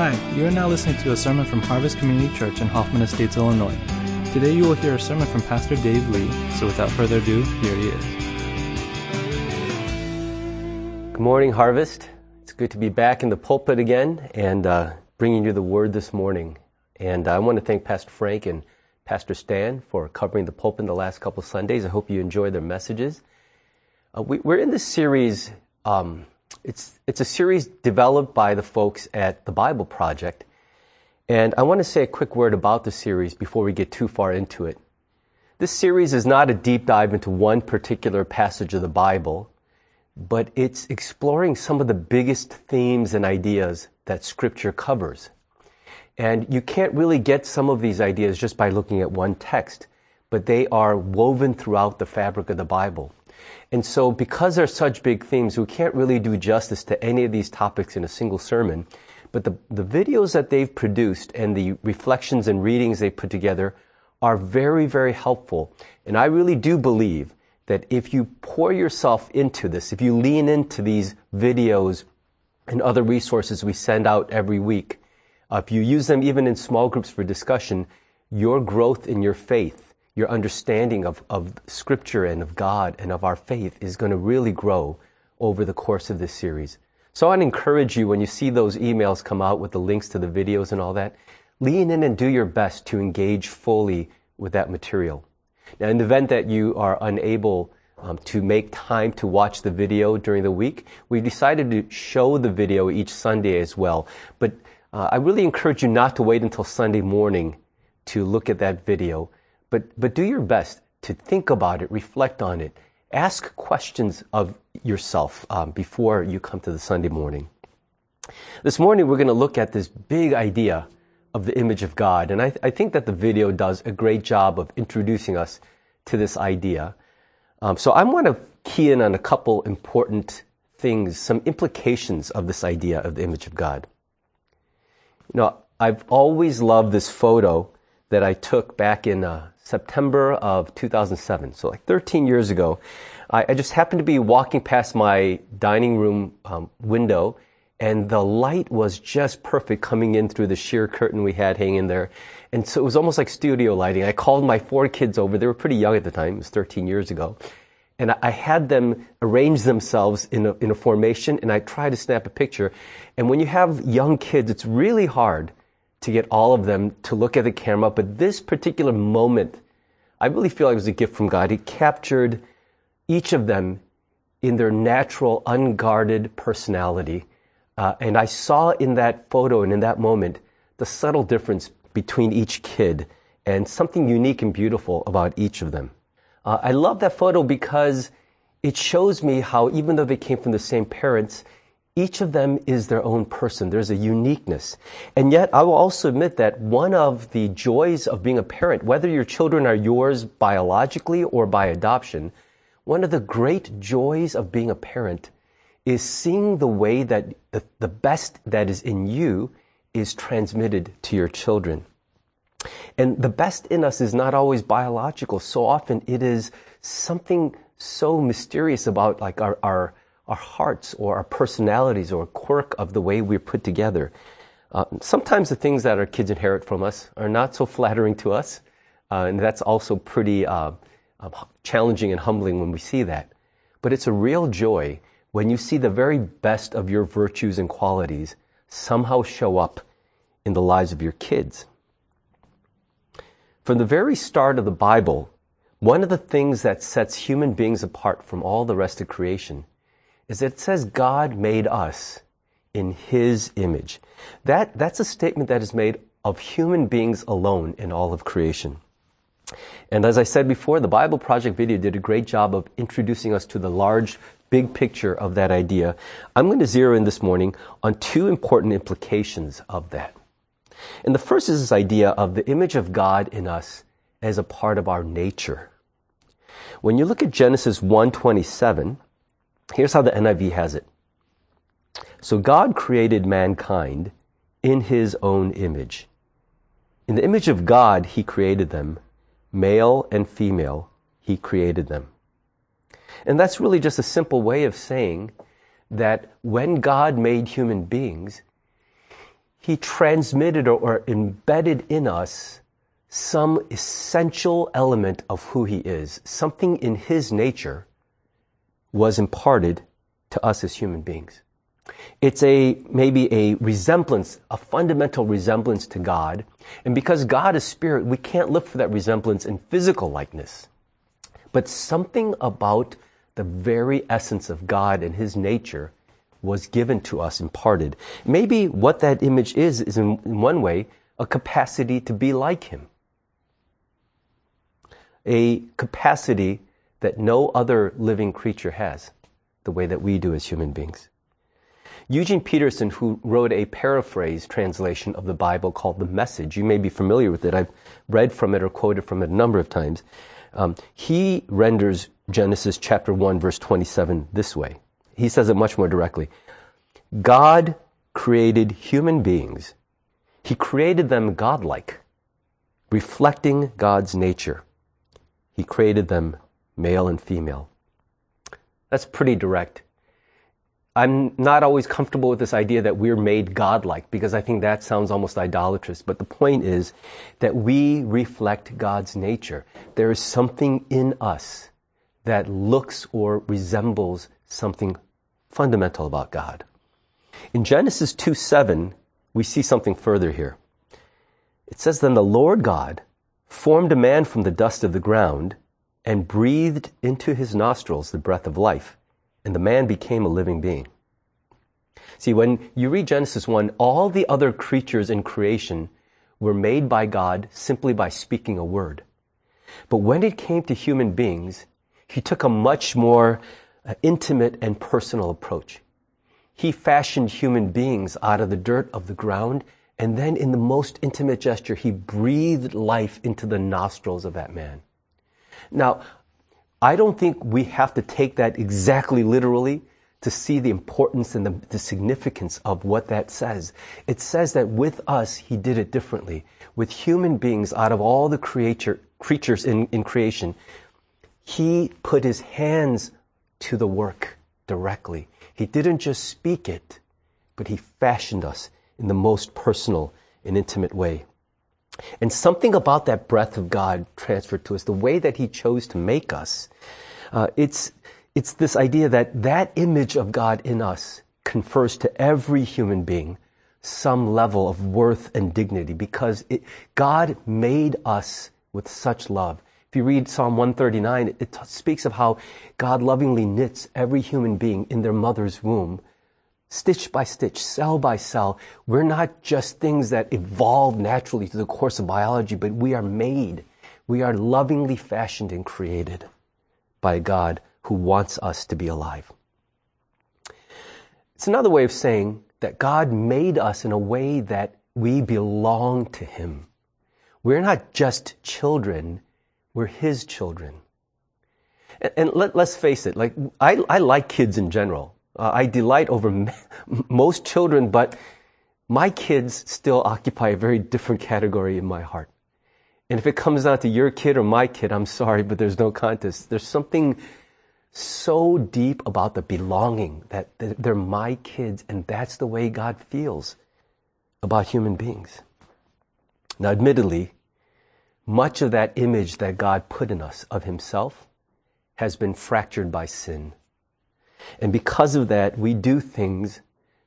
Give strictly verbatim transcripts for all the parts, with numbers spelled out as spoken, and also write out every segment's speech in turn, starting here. Hi, you are now listening to a sermon from Harvest Community Church in Hoffman Estates, Illinois. Today you will hear a sermon from Pastor Dave Lee, so without further ado, here he is. Good morning, Harvest. It's good to be back in the pulpit again and uh, bringing you the word this morning. And I want to thank Pastor Frank and Pastor Stan for covering the pulpit the last couple Sundays. I hope you enjoyed their messages. Uh, we, we're in this series... Um, It's it's a series developed by the folks at the Bible Project, and I want to say a quick word about the series before we get too far into it. This series is not a deep dive into one particular passage of the Bible, but it's exploring some of the biggest themes and ideas that Scripture covers. And you can't really get some of these ideas just by looking at one text, but they are woven throughout the fabric of the Bible. And so because they're such big themes, we can't really do justice to any of these topics in a single sermon. But the, the videos that they've produced and the reflections and readings they put together are very, very helpful. And I really do believe that if you pour yourself into this, if you lean into these videos and other resources we send out every week, uh, if you use them even in small groups for discussion, your growth in your faith, your understanding of, of Scripture and of God and of our faith is going to really grow over the course of this series. So I'd encourage you, when you see those emails come out with the links to the videos and all that, lean in and do your best to engage fully with that material. Now, in the event that you are unable um, to make time to watch the video during the week, we've decided to show the video each Sunday as well. But uh, I really encourage you not to wait until Sunday morning to look at that video. But but do your best to think about it, reflect on it, ask questions of yourself um, before you come to the Sunday morning. This morning we're going to look at this big idea of the image of God, and I, th- I think that the video does a great job of introducing us to this idea. Um, so I want to key in on a couple important things, some implications of this idea of the image of God. You know, I've always loved this photo that I took back in uh, September of two thousand seven, so like thirteen years ago. I, I just happened to be walking past my dining room um, window, and the light was just perfect coming in through the sheer curtain we had hanging there. And so it was almost like studio lighting. I called my four kids over. They were pretty young at the time. It was thirteen years ago. And I, I had them arrange themselves in a, in a formation, and I tried to snap a picture. And when you have young kids, it's really hard to get all of them to look at the camera, but this particular moment, I really feel like it was a gift from God. He captured each of them in their natural, unguarded personality. Uh, and I saw in that photo and in that moment the subtle difference between each kid and something unique and beautiful about each of them. Uh, I love that photo because it shows me how, even though they came from the same parents, each of them is their own person. There's a uniqueness. And yet, I will also admit that one of the joys of being a parent, whether your children are yours biologically or by adoption, one of the great joys of being a parent is seeing the way that the, the best that is in you is transmitted to your children. And the best in us is not always biological. So often, it is something so mysterious about like our, our our hearts or our personalities or a quirk of the way we're put together. Uh, sometimes the things that our kids inherit from us are not so flattering to us, uh, and that's also pretty uh, uh, challenging and humbling when we see that. But it's a real joy when you see the very best of your virtues and qualities somehow show up in the lives of your kids. From the very start of the Bible, one of the things that sets human beings apart from all the rest of creation is it says God made us in His image. That, that's a statement that is made of human beings alone in all of creation. And as I said before, the Bible Project video did a great job of introducing us to the large, big picture of that idea. I'm going to zero in this morning on two important implications of that. And the first is this idea of the image of God in us as a part of our nature. When you look at Genesis one twenty-seven, here's how the N I V has it. So God created mankind in His own image. In the image of God, He created them. Male and female, He created them. And that's really just a simple way of saying that when God made human beings, he transmitted or embedded in us some essential element of who he is. Something in his nature was imparted to us as human beings. It's a maybe a resemblance, a fundamental resemblance to God. And because God is spirit, we can't look for that resemblance in physical likeness. But something about the very essence of God and his nature was given to us, imparted. Maybe what that image is, is in one way, a capacity to be like him. A capacity that no other living creature has, the way that we do as human beings. Eugene Peterson, who wrote a paraphrase translation of the Bible called The Message, you may be familiar with it. I've read from it or quoted from it a number of times. Um, he renders Genesis chapter one, verse twenty-seven this way. He says it much more directly. God created human beings. He created them godlike, reflecting God's nature. He created them male and female. That's pretty direct. I'm not always comfortable with this idea that we're made godlike, because I think that sounds almost idolatrous. But the point is that we reflect God's nature. There is something in us that looks or resembles something fundamental about God. In Genesis two seven, we see something further here. It says, "Then the Lord God formed a man from the dust of the ground and breathed into his nostrils the breath of life. And the man became a living being." See, when you read Genesis one, all the other creatures in creation were made by God simply by speaking a word. But when it came to human beings, he took a much more uh, intimate and personal approach. He fashioned human beings out of the dirt of the ground, and then in the most intimate gesture, he breathed life into the nostrils of that man. Now, I don't think we have to take that exactly literally to see the importance and the, the significance of what that says. It says that with us, he did it differently. With human beings, out of all the creature, creatures in, in creation, he put his hands to the work directly. He didn't just speak it, but he fashioned us in the most personal and intimate way. And something about that breath of God transferred to us, the way that he chose to make us, uh, it's it's this idea that that image of God in us confers to every human being some level of worth and dignity, because it, God made us with such love. If you read Psalm one thirty-nine, it, it speaks of how God lovingly knits every human being in their mother's womb, stitch by stitch, cell by cell. We're not just things that evolve naturally through the course of biology, but we are made. We are lovingly fashioned and created by God who wants us to be alive. It's another way of saying that God made us in a way that we belong to him. We're not just children, we're his children. And, and let, let's face it, like I, I like kids in general. Uh, I delight over m- most children, but my kids still occupy a very different category in my heart. And if it comes down to your kid or my kid, I'm sorry, but there's no contest. There's something so deep about the belonging that they're my kids, and that's the way God feels about human beings. Now, admittedly, much of that image that God put in us of himself has been fractured by sin. And because of that, we do things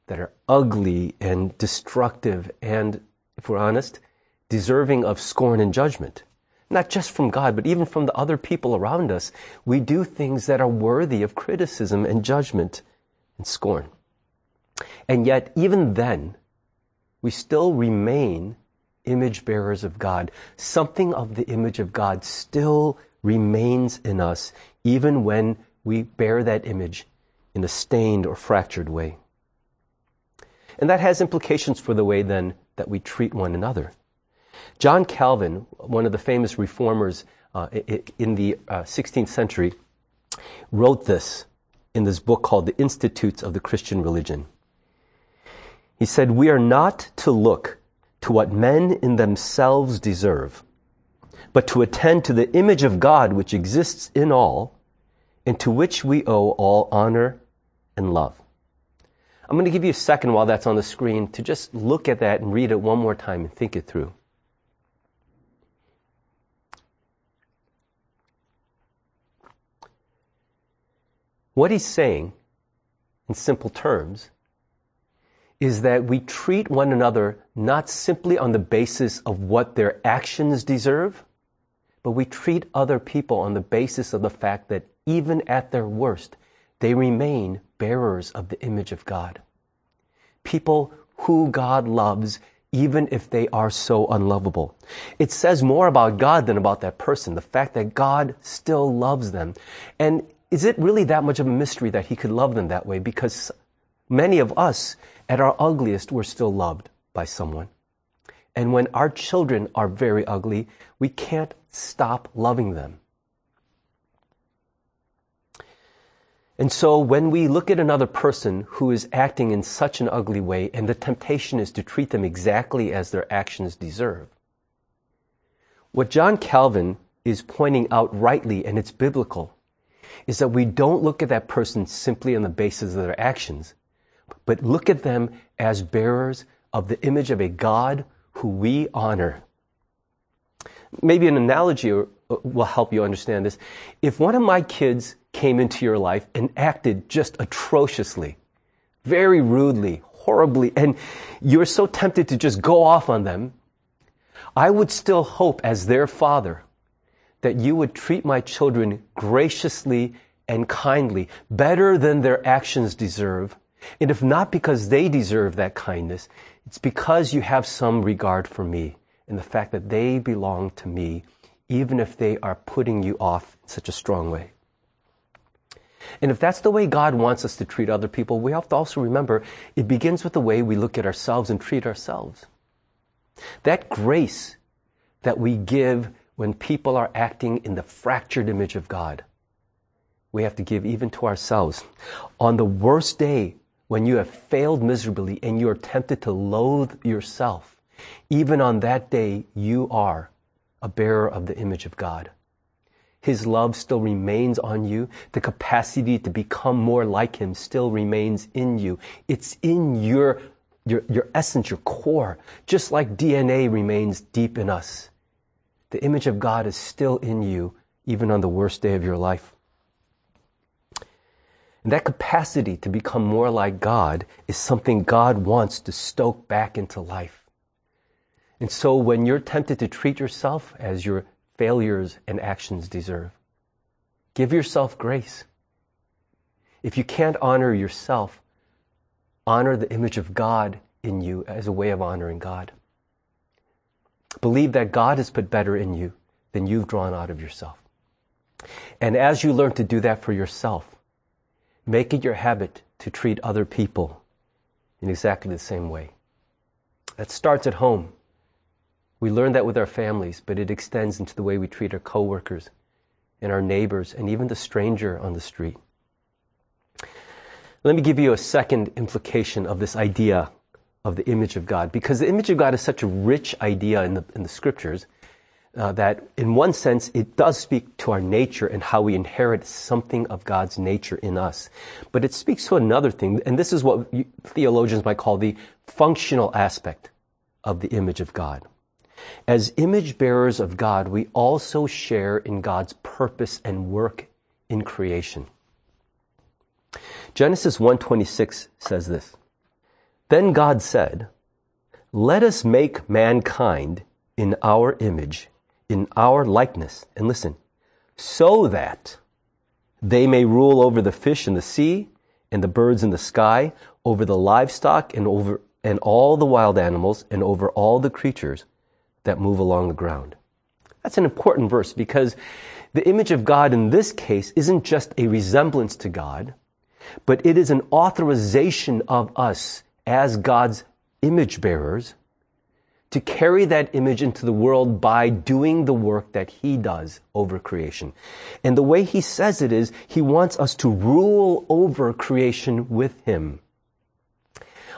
that are ugly and destructive and, if we're honest, deserving of scorn and judgment. Not just from God, but even from the other people around us. We do things that are worthy of criticism and judgment and scorn. And yet, even then, we still remain image bearers of God. Something of the image of God still remains in us, even when we bear that image in a stained or fractured way. And that has implications for the way, then, that we treat one another. John Calvin, one of the famous reformers uh, in the uh, sixteenth century, wrote this in this book called The Institutes of the Christian Religion. He said, "We are not to look to what men in themselves deserve, but to attend to the image of God which exists in all, and to which we owe all honor and love." I'm going to give you a second while that's on the screen to just look at that and read it one more time and think it through. What he's saying, in simple terms, is that we treat one another not simply on the basis of what their actions deserve, but we treat other people on the basis of the fact that even at their worst, they remain bearers of the image of God. People who God loves, even if they are so unlovable. It says more about God than about that person, the fact that God still loves them. And is it really that much of a mystery that he could love them that way? Because many of us, at our ugliest, we're still loved by someone. And when our children are very ugly, we can't stop loving them. And so when we look at another person who is acting in such an ugly way, and the temptation is to treat them exactly as their actions deserve, what John Calvin is pointing out rightly, and it's biblical, is that we don't look at that person simply on the basis of their actions, but look at them as bearers of the image of a God who we honor. Maybe an analogy will help you understand this. If one of my kids came into your life and acted just atrociously, very rudely, horribly, and you're so tempted to just go off on them, I would still hope as their father that you would treat my children graciously and kindly, better than their actions deserve. And if not because they deserve that kindness, it's because you have some regard for me and the fact that they belong to me, even if they are putting you off in such a strong way. And if that's the way God wants us to treat other people, we have to also remember it begins with the way we look at ourselves and treat ourselves. That grace that we give when people are acting in the fractured image of God, we have to give even to ourselves. On the worst day, when you have failed miserably and you are tempted to loathe yourself, even on that day, you are a bearer of the image of God. His love still remains on you. The capacity to become more like Him still remains in you. It's in your, your, your essence, your core, just like D N A remains deep in us. The image of God is still in you, even on the worst day of your life. And that capacity to become more like God is something God wants to stoke back into life. And so when you're tempted to treat yourself as your failures and actions deserve, give yourself grace. If you can't honor yourself, honor the image of God in you as a way of honoring God. Believe that God has put better in you than you've drawn out of yourself. And as you learn to do that for yourself, make it your habit to treat other people in exactly the same way. That starts at home. We learn that with our families, but it extends into the way we treat our coworkers and our neighbors and even the stranger on the street. Let me give you a second implication of this idea of the image of God, because the image of God is such a rich idea in the, in the scriptures uh, that in one sense it does speak to our nature and how we inherit something of God's nature in us. But it speaks to another thing, and this is what you, theologians might call the functional aspect of the image of God. As image bearers of God, we also share in God's purpose and work in creation. Genesis one twenty-six says this, "Then God said, 'Let us make mankind in our image, in our likeness,' and listen, 'so that they may rule over the fish in the sea and the birds in the sky, over the livestock and over and all the wild animals and over all the creatures that move along the ground.'" That's an important verse, because the image of God in this case isn't just a resemblance to God, but it is an authorization of us as God's image bearers to carry that image into the world by doing the work that He does over creation. And the way He says it is, He wants us to rule over creation with Him.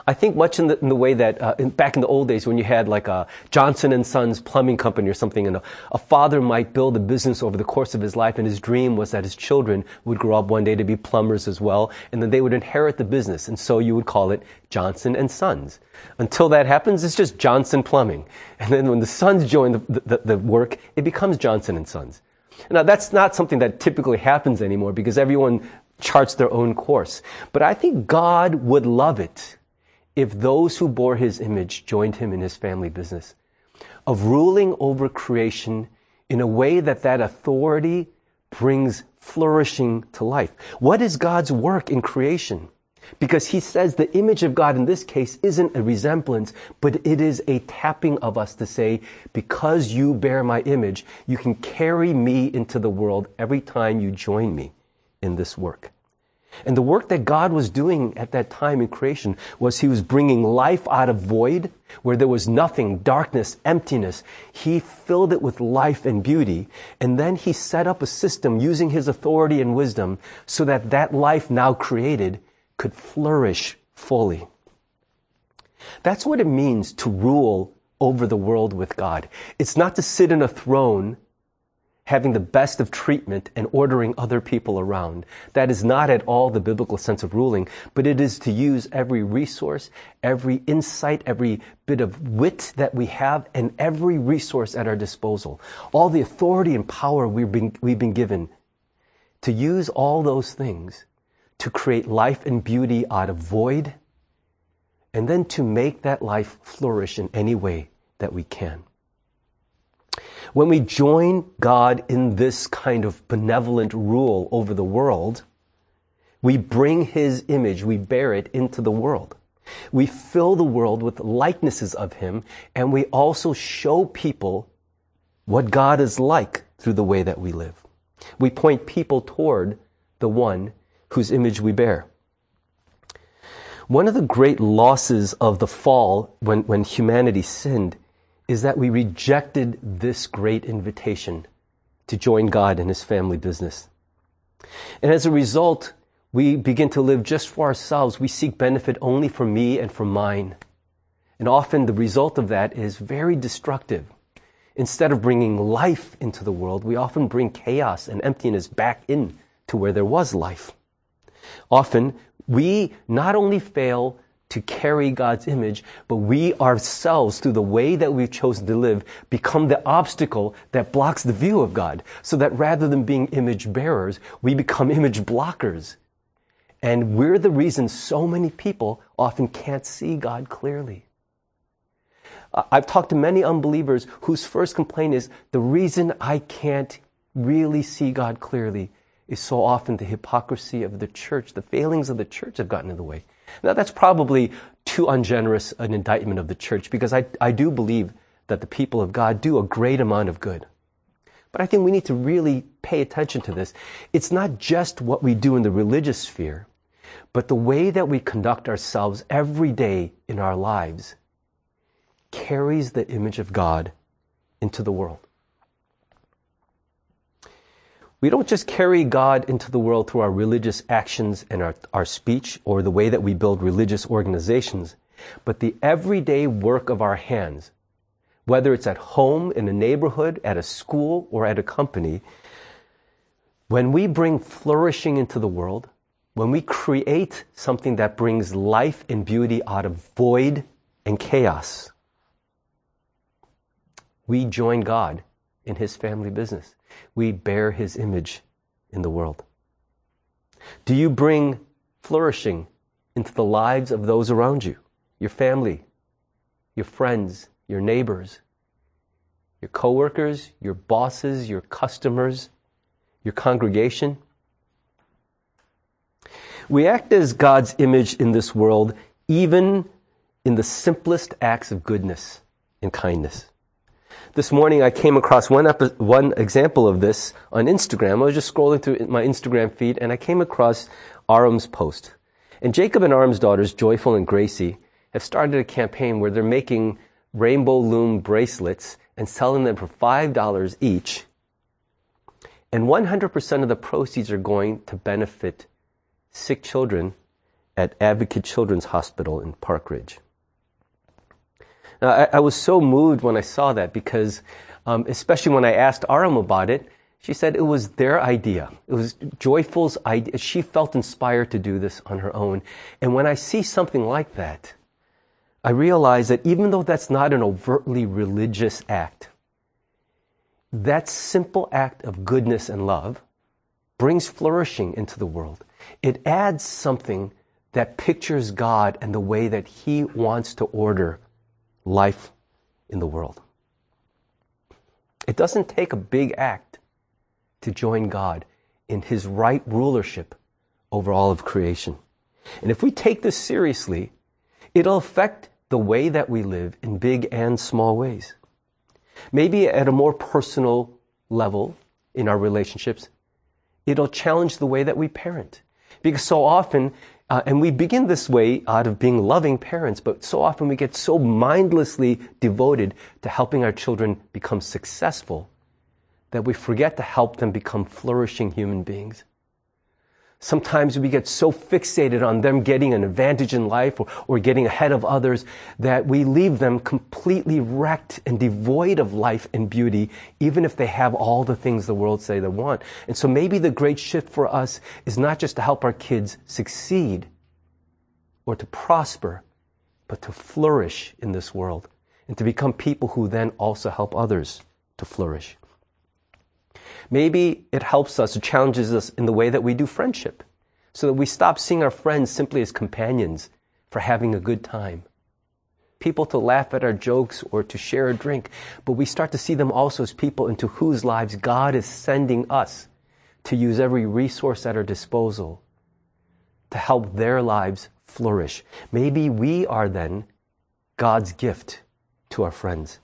I think much in the, in the way that uh, in, back in the old days when you had like a Johnson and Sons plumbing company or something, and a, a father might build a business over the course of his life, and his dream was that his children would grow up one day to be plumbers as well, and then they would inherit the business, and so you would call it Johnson and Sons. Until that happens, it's just Johnson Plumbing. And then when the sons join the, the, the work, it becomes Johnson and Sons. Now, that's not something that typically happens anymore because everyone charts their own course. But I think God would love it if those who bore his image joined him in his family business of ruling over creation in a way that that authority brings flourishing to life. What is God's work in creation? Because he says the image of God in this case isn't a resemblance, but it is a tapping of us to say, because you bear my image, you can carry me into the world every time you join me in this work. And the work that God was doing at that time in creation was he was bringing life out of void, where there was nothing, darkness, emptiness. He filled it with life and beauty. And then he set up a system using his authority and wisdom so that that life now created could flourish fully. That's what it means to rule over the world with God. It's not to sit in a throne having the best of treatment and ordering other people around. That is not at all the biblical sense of ruling, but it is to use every resource, every insight, every bit of wit that we have, and every resource at our disposal. All the authority and power we've been, we've been given to use all those things to create life and beauty out of void, and then to make that life flourish in any way that we can. When we join God in this kind of benevolent rule over the world, we bring his image, we bear it into the world. We fill the world with likenesses of him, and we also show people what God is like through the way that we live. We point people toward the one whose image we bear. One of the great losses of the fall when, when humanity sinned is that we rejected this great invitation to join God in his family business. And as a result, we begin to live just for ourselves. We seek benefit only for me and for mine. And often the result of that is very destructive. Instead of bringing life into the world, we often bring chaos and emptiness back in to where there was life. Often, we not only fail to carry God's image, but we ourselves, through the way that we've chosen to live, become the obstacle that blocks the view of God, so that rather than being image bearers, we become image blockers. And we're the reason so many people often can't see God clearly. I've talked to many unbelievers whose first complaint is, the reason I can't really see God clearly is so often the hypocrisy of the church. The failings of the church have gotten in the way. Now, that's probably too ungenerous an indictment of the church, because I, I do believe that the people of God do a great amount of good. But I think we need to really pay attention to this. It's not just what we do in the religious sphere, but the way that we conduct ourselves every day in our lives carries the image of God into the world. We don't just carry God into the world through our religious actions and our, our speech or the way that we build religious organizations, but the everyday work of our hands, whether it's at home, in a neighborhood, at a school, or at a company, when we bring flourishing into the world, when we create something that brings life and beauty out of void and chaos, we join God in his family business. We bear his image in the world. Do you bring flourishing into the lives of those around you? Your family, your friends, your neighbors, your coworkers, your bosses, your customers, your congregation? We act as God's image in this world, even in the simplest acts of goodness and kindness. This morning I came across one epi- one example of this on Instagram. I was just scrolling through my Instagram feed, and I came across Aram's post. And Jacob and Aram's daughters, Joyful and Gracie, have started a campaign where they're making rainbow loom bracelets and selling them for five dollars each. And one hundred percent of the proceeds are going to benefit sick children at Advocate Children's Hospital in Park Ridge. Now, I, I was so moved when I saw that because, um, especially when I asked Aram about it, she said it was their idea. It was Joyful's idea. She felt inspired to do this on her own. And when I see something like that, I realize that even though that's not an overtly religious act, that simple act of goodness and love brings flourishing into the world. It adds something that pictures God and the way that He wants to order life in the world. It doesn't take a big act to join God in His right rulership over all of creation. And if we take this seriously, it'll affect the way that we live in big and small ways. Maybe at a more personal level in our relationships, it'll challenge the way that we parent. Because so often, uh, and we begin this way out of being loving parents, but so often we get so mindlessly devoted to helping our children become successful that we forget to help them become flourishing human beings. Sometimes we get so fixated on them getting an advantage in life or, or getting ahead of others that we leave them completely wrecked and devoid of life and beauty, even if they have all the things the world say they want. And so maybe the great shift for us is not just to help our kids succeed or to prosper, but to flourish in this world and to become people who then also help others to flourish. Maybe it helps us, it challenges us in the way that we do friendship, so that we stop seeing our friends simply as companions for having a good time, people to laugh at our jokes or to share a drink, but we start to see them also as people into whose lives God is sending us to use every resource at our disposal to help their lives flourish. Maybe we are then God's gift to our friends.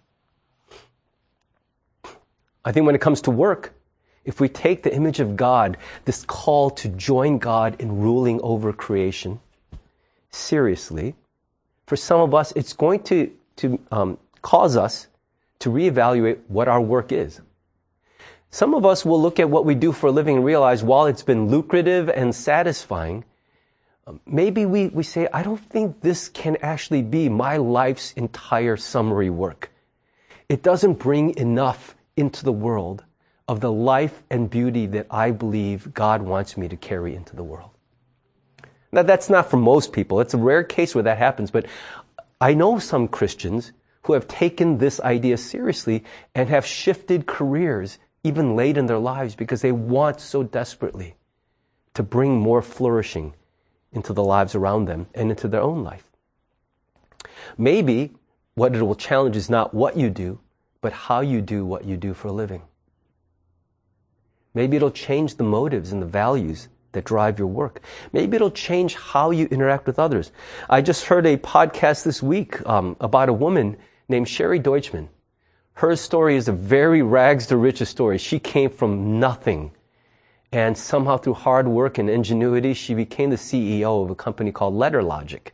I think when it comes to work, if we take the image of God, this call to join God in ruling over creation, seriously, for some of us, it's going to, to um, cause us to reevaluate what our work is. Some of us will look at what we do for a living and realize while it's been lucrative and satisfying, maybe we, we say, I don't think this can actually be my life's entire summary work. It doesn't bring enough into the world of the life and beauty that I believe God wants me to carry into the world. Now, that's not for most people. It's a rare case where that happens, but I know some Christians who have taken this idea seriously and have shifted careers even late in their lives because they want so desperately to bring more flourishing into the lives around them and into their own life. Maybe what it will challenge is not what you do, but how you do what you do for a living. Maybe it'll change the motives and the values that drive your work. Maybe it'll change how you interact with others. I just heard a podcast this week um, about a woman named Sherry Deutschman. Her story is a very rags-to-riches story. She came from nothing. And somehow through hard work and ingenuity, she became the C E O of a company called Letter Logic.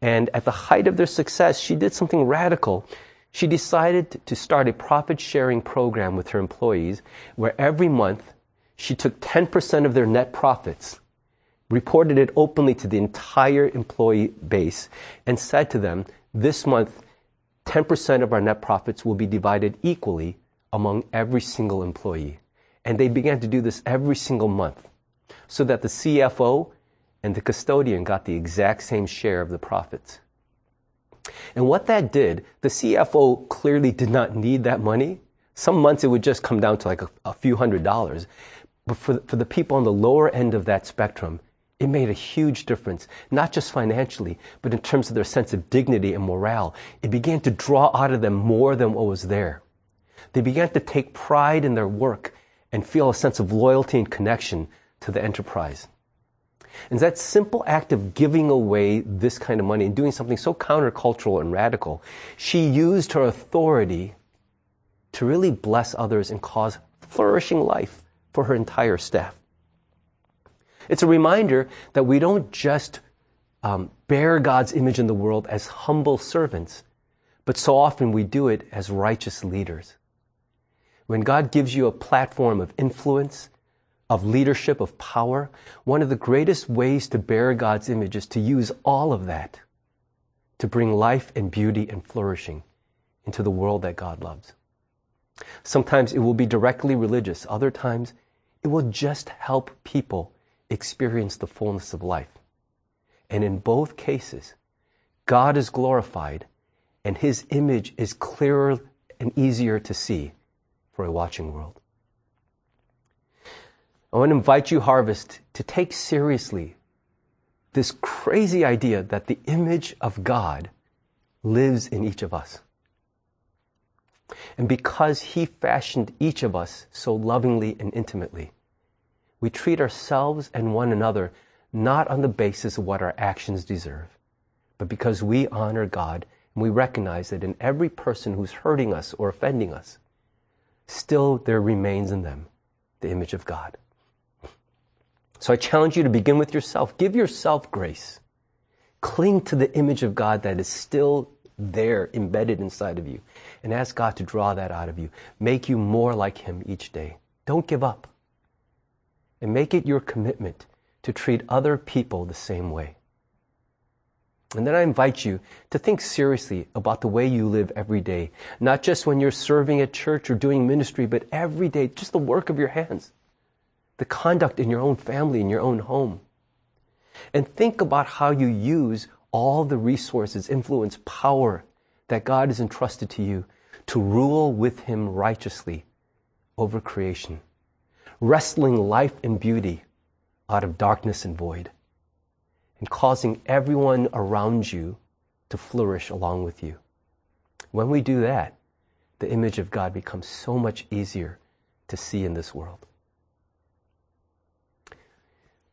And at the height of their success, she did something radical. She decided to start a profit-sharing program with her employees where every month she took ten percent of their net profits, reported it openly to the entire employee base, and said to them, this month, ten percent of our net profits will be divided equally among every single employee. And they began to do this every single month so that the C F O and the custodian got the exact same share of the profits. And what that did, the C F O clearly did not need that money. Some months it would just come down to like a, a few hundred dollars. But for, for the people on the lower end of that spectrum, it made a huge difference, not just financially, but in terms of their sense of dignity and morale. It began to draw out of them more than what was there. They began to take pride in their work and feel a sense of loyalty and connection to the enterprise. And that simple act of giving away this kind of money and doing something so countercultural and radical, she used her authority to really bless others and cause flourishing life for her entire staff. It's a reminder that we don't just um, bear God's image in the world as humble servants, but so often we do it as righteous leaders. When God gives you a platform of influence, of leadership, of power. One of the greatest ways to bear God's image is to use all of that to bring life and beauty and flourishing into the world that God loves. Sometimes it will be directly religious. Other times it will just help people experience the fullness of life. And in both cases, God is glorified and His image is clearer and easier to see for a watching world. I want to invite you, Harvest, to take seriously this crazy idea that the image of God lives in each of us. And because He fashioned each of us so lovingly and intimately, we treat ourselves and one another not on the basis of what our actions deserve, but because we honor God and we recognize that in every person who's hurting us or offending us, still there remains in them the image of God. So I challenge you to begin with yourself. Give yourself grace. Cling to the image of God that is still there, embedded inside of you. And ask God to draw that out of you. Make you more like Him each day. Don't give up. And make it your commitment to treat other people the same way. And then I invite you to think seriously about the way you live every day. Not just when you're serving at church or doing ministry, but every day, just the work of your hands. The conduct in your own family, in your own home. And think about how you use all the resources, influence, power that God has entrusted to you to rule with Him righteously over creation, wrestling life and beauty out of darkness and void, and causing everyone around you to flourish along with you. When we do that, the image of God becomes so much easier to see in this world.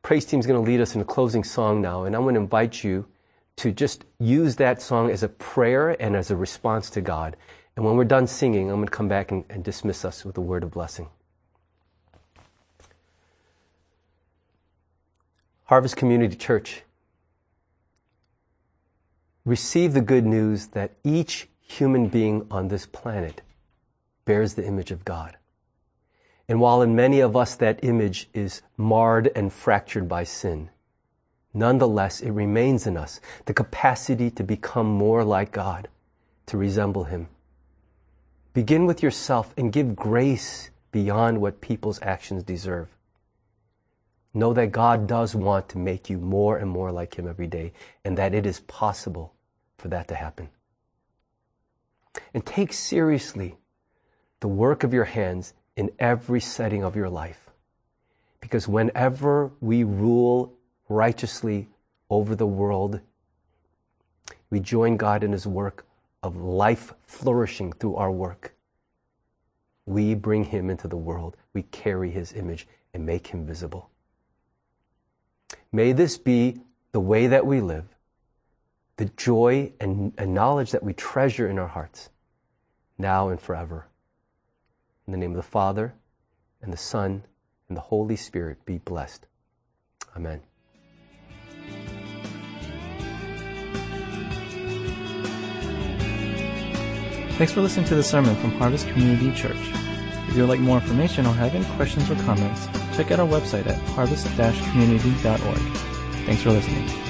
Praise team's going to lead us in a closing song now, and I want to invite you to just use that song as a prayer and as a response to God. And when we're done singing, I'm going to come back and, and dismiss us with a word of blessing. Harvest Community Church, receive the good news that each human being on this planet bears the image of God. And while in many of us that image is marred and fractured by sin, nonetheless, it remains in us the capacity to become more like God, to resemble Him. Begin with yourself and give grace beyond what people's actions deserve. Know that God does want to make you more and more like Him every day, and that it is possible for that to happen. And take seriously the work of your hands in every setting of your life. Because whenever we rule righteously over the world, we join God in His work of life flourishing through our work. We bring Him into the world. We carry His image and make Him visible. May this be the way that we live, the joy and, and knowledge that we treasure in our hearts, now and forever. In the name of the Father, and the Son, and the Holy Spirit, be blessed. Amen. Thanks for listening to the sermon from Harvest Community Church. If you would like more information or have any questions or comments, check out our website at harvest dash community dot org. Thanks for listening.